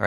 All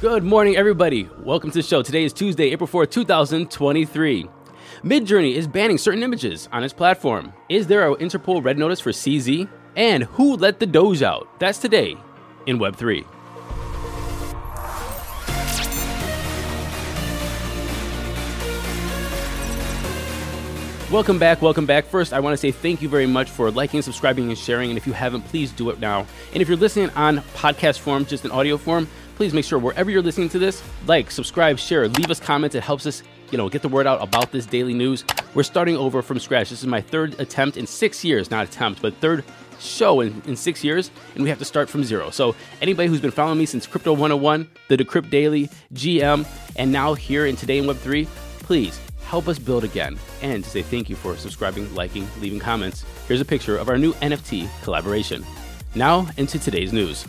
Good morning, everybody. Welcome to the show. Today is Tuesday, April 4th, 2023. Midjourney is banning certain images on its platform. Is there an Interpol red notice for CZ? And who let the Doge out? That's today in Web 3. Welcome back. First, I want to say thank you very much for liking, subscribing, and sharing. And if you haven't, please do it now. And if you're listening on podcast form, just in audio form, please make sure wherever you're listening to this, like, subscribe, share, leave us comments. It helps us, get the word out about this daily news. We're starting over from scratch. This is my third show in 6 years, and we have to start from zero. So anybody who's been following me since Crypto 101, the Decrypt Daily, GM, and now here in Today in Web 3, please help us build again. And to say thank you for subscribing, liking, leaving comments, here's a picture of our new NFT collaboration. Now into today's news.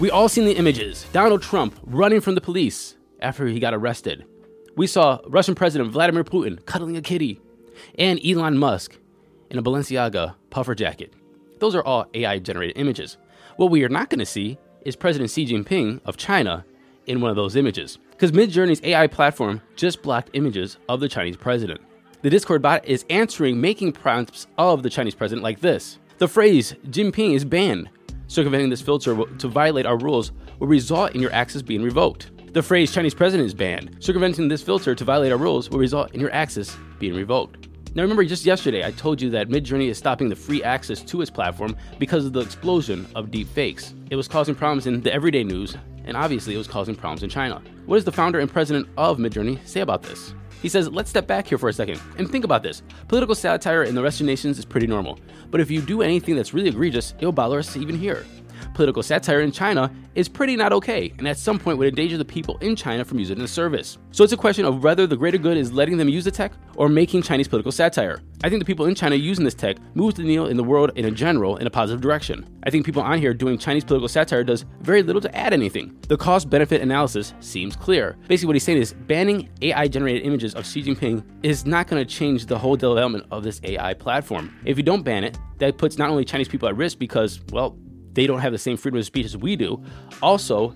We all seen the images. Donald Trump running from the police after he got arrested. We saw Russian President Vladimir Putin cuddling a kitty and Elon Musk in a Balenciaga puffer jacket. Those are all AI-generated images. What we are not going to see is President Xi Jinping of China in one of those images, because Midjourney's AI platform just blocked images of the Chinese president. The Discord bot is answering making prompts of the Chinese president like this. The phrase "Jinping is banned. Circumventing this filter to violate our rules will result in your access being revoked." The phrase "Chinese president is banned. Circumventing this filter to violate our rules will result in your access being revoked." Now remember, just yesterday I told you that Midjourney is stopping the free access to its platform because of the explosion of deep fakes. It was causing problems in the everyday news, and obviously it was causing problems in China. What does the founder and president of Midjourney say about this? He says, "Let's step back here for a second and think about this. Political satire in the rest of nations is pretty normal, but if you do anything that's really egregious, it'll bother us even here. Political satire in China is pretty not okay, and at some point would endanger the people in China from using the service. So it's a question of whether the greater good is letting them use the tech or making Chinese political satire. I think the people in China using this tech moves the needle in the world in a general in a positive direction. I think people on here doing Chinese political satire does very little to add anything. The cost-benefit analysis seems clear." Basically what he's saying is banning AI-generated images of Xi Jinping is not going to change the whole development of this AI platform. If you don't ban it, that puts not only Chinese people at risk because, they don't have the same freedom of speech as we do. Also,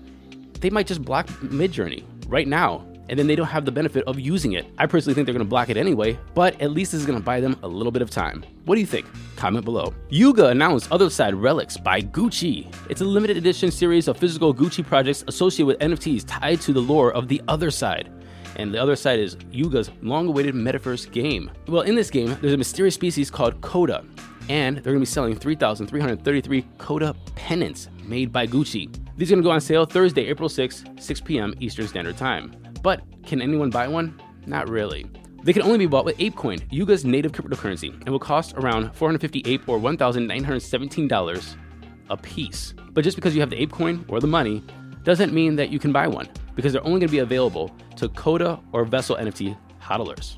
they might just block Midjourney right now, and then they don't have the benefit of using it. I personally think they're going to block it anyway, but at least this is going to buy them a little bit of time. What do you think? Comment below. Yuga announced Otherside Relics by Gucci. It's a limited edition series of physical Gucci projects associated with NFTs tied to the lore of the Other Side. And the Other Side is Yuga's long-awaited metaverse game. Well, in this game, there's a mysterious species called Koda, and they're going to be selling 3,333 Koda pennants made by Gucci. These are going to go on sale Thursday, April 6th, 6 p.m. Eastern Standard Time. But can anyone buy one? Not really. They can only be bought with ApeCoin, Yuga's native cryptocurrency, and will cost around 450 Ape or $1,917 a piece. But just because you have the ApeCoin or the money doesn't mean that you can buy one, because they're only going to be available to Koda or Vessel NFT hodlers.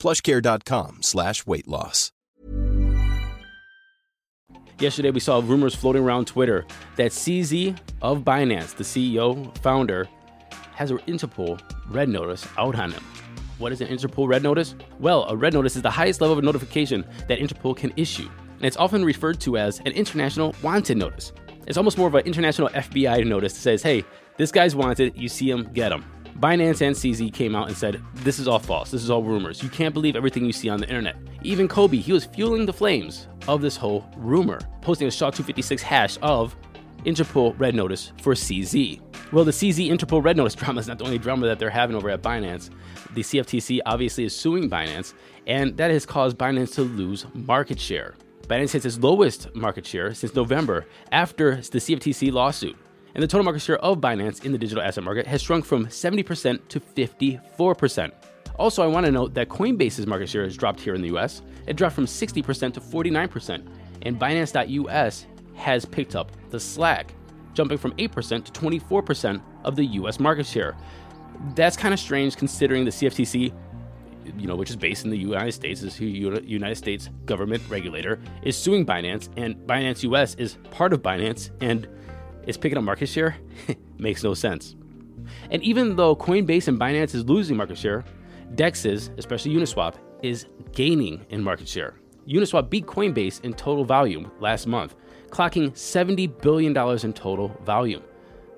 PlushCare.com/weight loss. Yesterday, we saw rumors floating around Twitter that CZ of Binance, the CEO, founder, has an Interpol red notice out on him. What is an Interpol red notice? Well, a red notice is the highest level of notification that Interpol can issue, and it's often referred to as an international wanted notice. It's almost more of an international FBI notice that says, hey, this guy's wanted, you see him, get him. Binance and CZ came out and said, this is all false. This is all rumors. You can't believe everything you see on the internet. Even Kobe, he was fueling the flames of this whole rumor, posting a SHA-256 hash of Interpol red notice for CZ. Well, the CZ Interpol red notice drama is not the only drama that they're having over at Binance. The CFTC obviously is suing Binance, and that has caused Binance to lose market share. Binance hits its lowest market share since November after the CFTC lawsuit. And the total market share of Binance in the digital asset market has shrunk from 70% to 54%. Also, I want to note that Coinbase's market share has dropped here in the US. It dropped from 60% to 49%, and Binance.us has picked up the slack, jumping from 8% to 24% of the US market share. That's kind of strange considering the CFTC, which is based in the United States, is the United States government regulator, is suing Binance, and Binance US is part of Binance, and is picking up market share? Makes no sense. And even though Coinbase and Binance is losing market share, DEXs, especially Uniswap, is gaining in market share. Uniswap beat Coinbase in total volume last month, clocking $70 billion in total volume.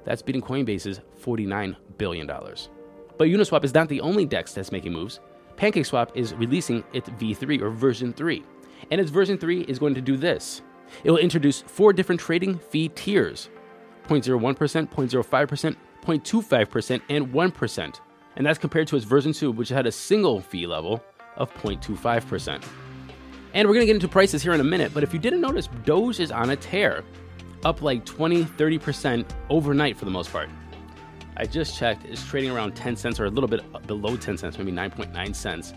That's beating Coinbase's $49 billion. But Uniswap is not the only DEX that's making moves. PancakeSwap is releasing its V3 or version 3. And its version 3 is going to do this. It will introduce 4 different trading fee tiers: 0.01%, 0.05%, 0.25%, and 1%. And that's compared to its version 2, which had a single fee level of 0.25%. And we're going to get into prices here in a minute, but if you didn't notice, Doge is on a tear, up like 20, 30% overnight for the most part. I just checked, it's trading around 10 cents or a little bit below 10 cents, maybe 9.9 cents.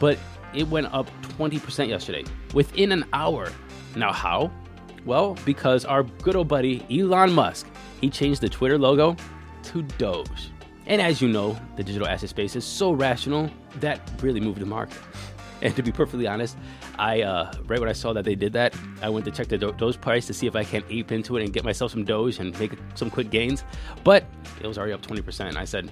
But it went up 20% yesterday, within an hour. Now how? Well, because our good old buddy, Elon Musk, he changed the Twitter logo to Doge. And as you know, the digital asset space is so rational, that really moved the market. And to be perfectly honest, I right when I saw that they did that, I went to check the Doge price to see if I can ape into it and get myself some Doge and make some quick gains. But it was already up 20%. And I said,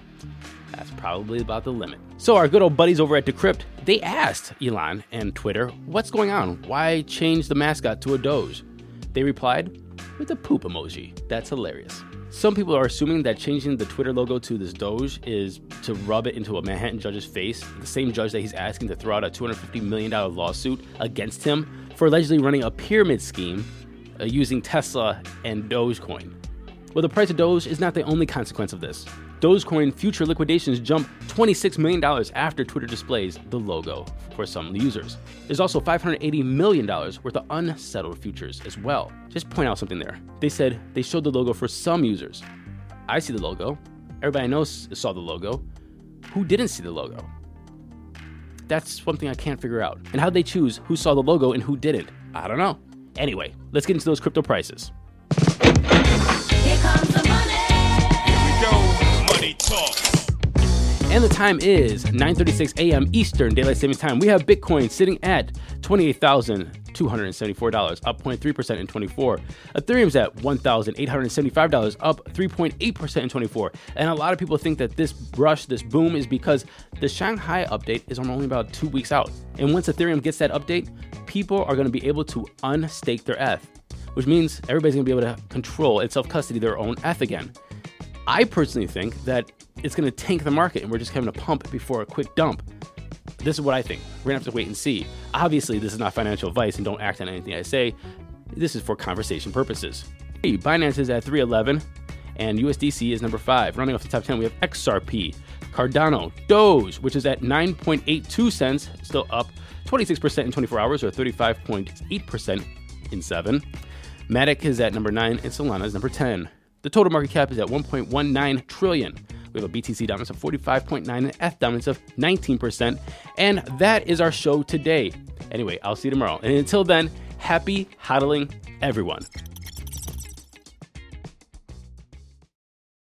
that's probably about the limit. So our good old buddies over at Decrypt, they asked Elon and Twitter, what's going on? Why change the mascot to a Doge? They replied with a poop emoji. That's hilarious. Some people are assuming that changing the Twitter logo to this Doge is to rub it into a Manhattan judge's face, the same judge that he's asking to throw out a $250 million lawsuit against him for allegedly running a pyramid scheme using Tesla and Dogecoin. Well, the price of Doge is not the only consequence of this. Dogecoin future liquidations jumped $26 million after Twitter displays the logo for some users. There's also $580 million worth of unsettled futures as well. Just point out something there. They said they showed the logo for some users. I see the logo. Everybody I know saw the logo. Who didn't see the logo? That's one thing I can't figure out. And how'd they choose who saw the logo and who didn't? I don't know. Anyway, let's get into those crypto prices. Here comes the money. And the time is 9:36 a.m. Eastern Daylight Savings Time. We have Bitcoin sitting at $28,274, up 0.3% in 24. Ethereum's at $1,875, up 3.8% in 24. And a lot of people think that this boom is because the Shanghai update is only about 2 weeks out. And once Ethereum gets that update, people are going to be able to unstake their ETH. which means everybody's going to be able to control and self-custody their own ETH again. I personally think that it's going to tank the market and we're just having a pump before a quick dump. This is what I think. We're going to have to wait and see. Obviously, this is not financial advice and don't act on anything I say. This is for conversation purposes. Hey, Binance is at 311 and USDC is number 5. Running off the top 10, we have XRP, Cardano, Doge, which is at 9.82 cents, still up 26% in 24 hours or 35.8% in 7. Matic is at number 9 and Solana is number 10. The total market cap is at 1.19 trillion. We have a BTC dominance of 45.9 and an ETH dominance of 19%. And that is our show today. Anyway, I'll see you tomorrow. And until then, happy hodling, everyone.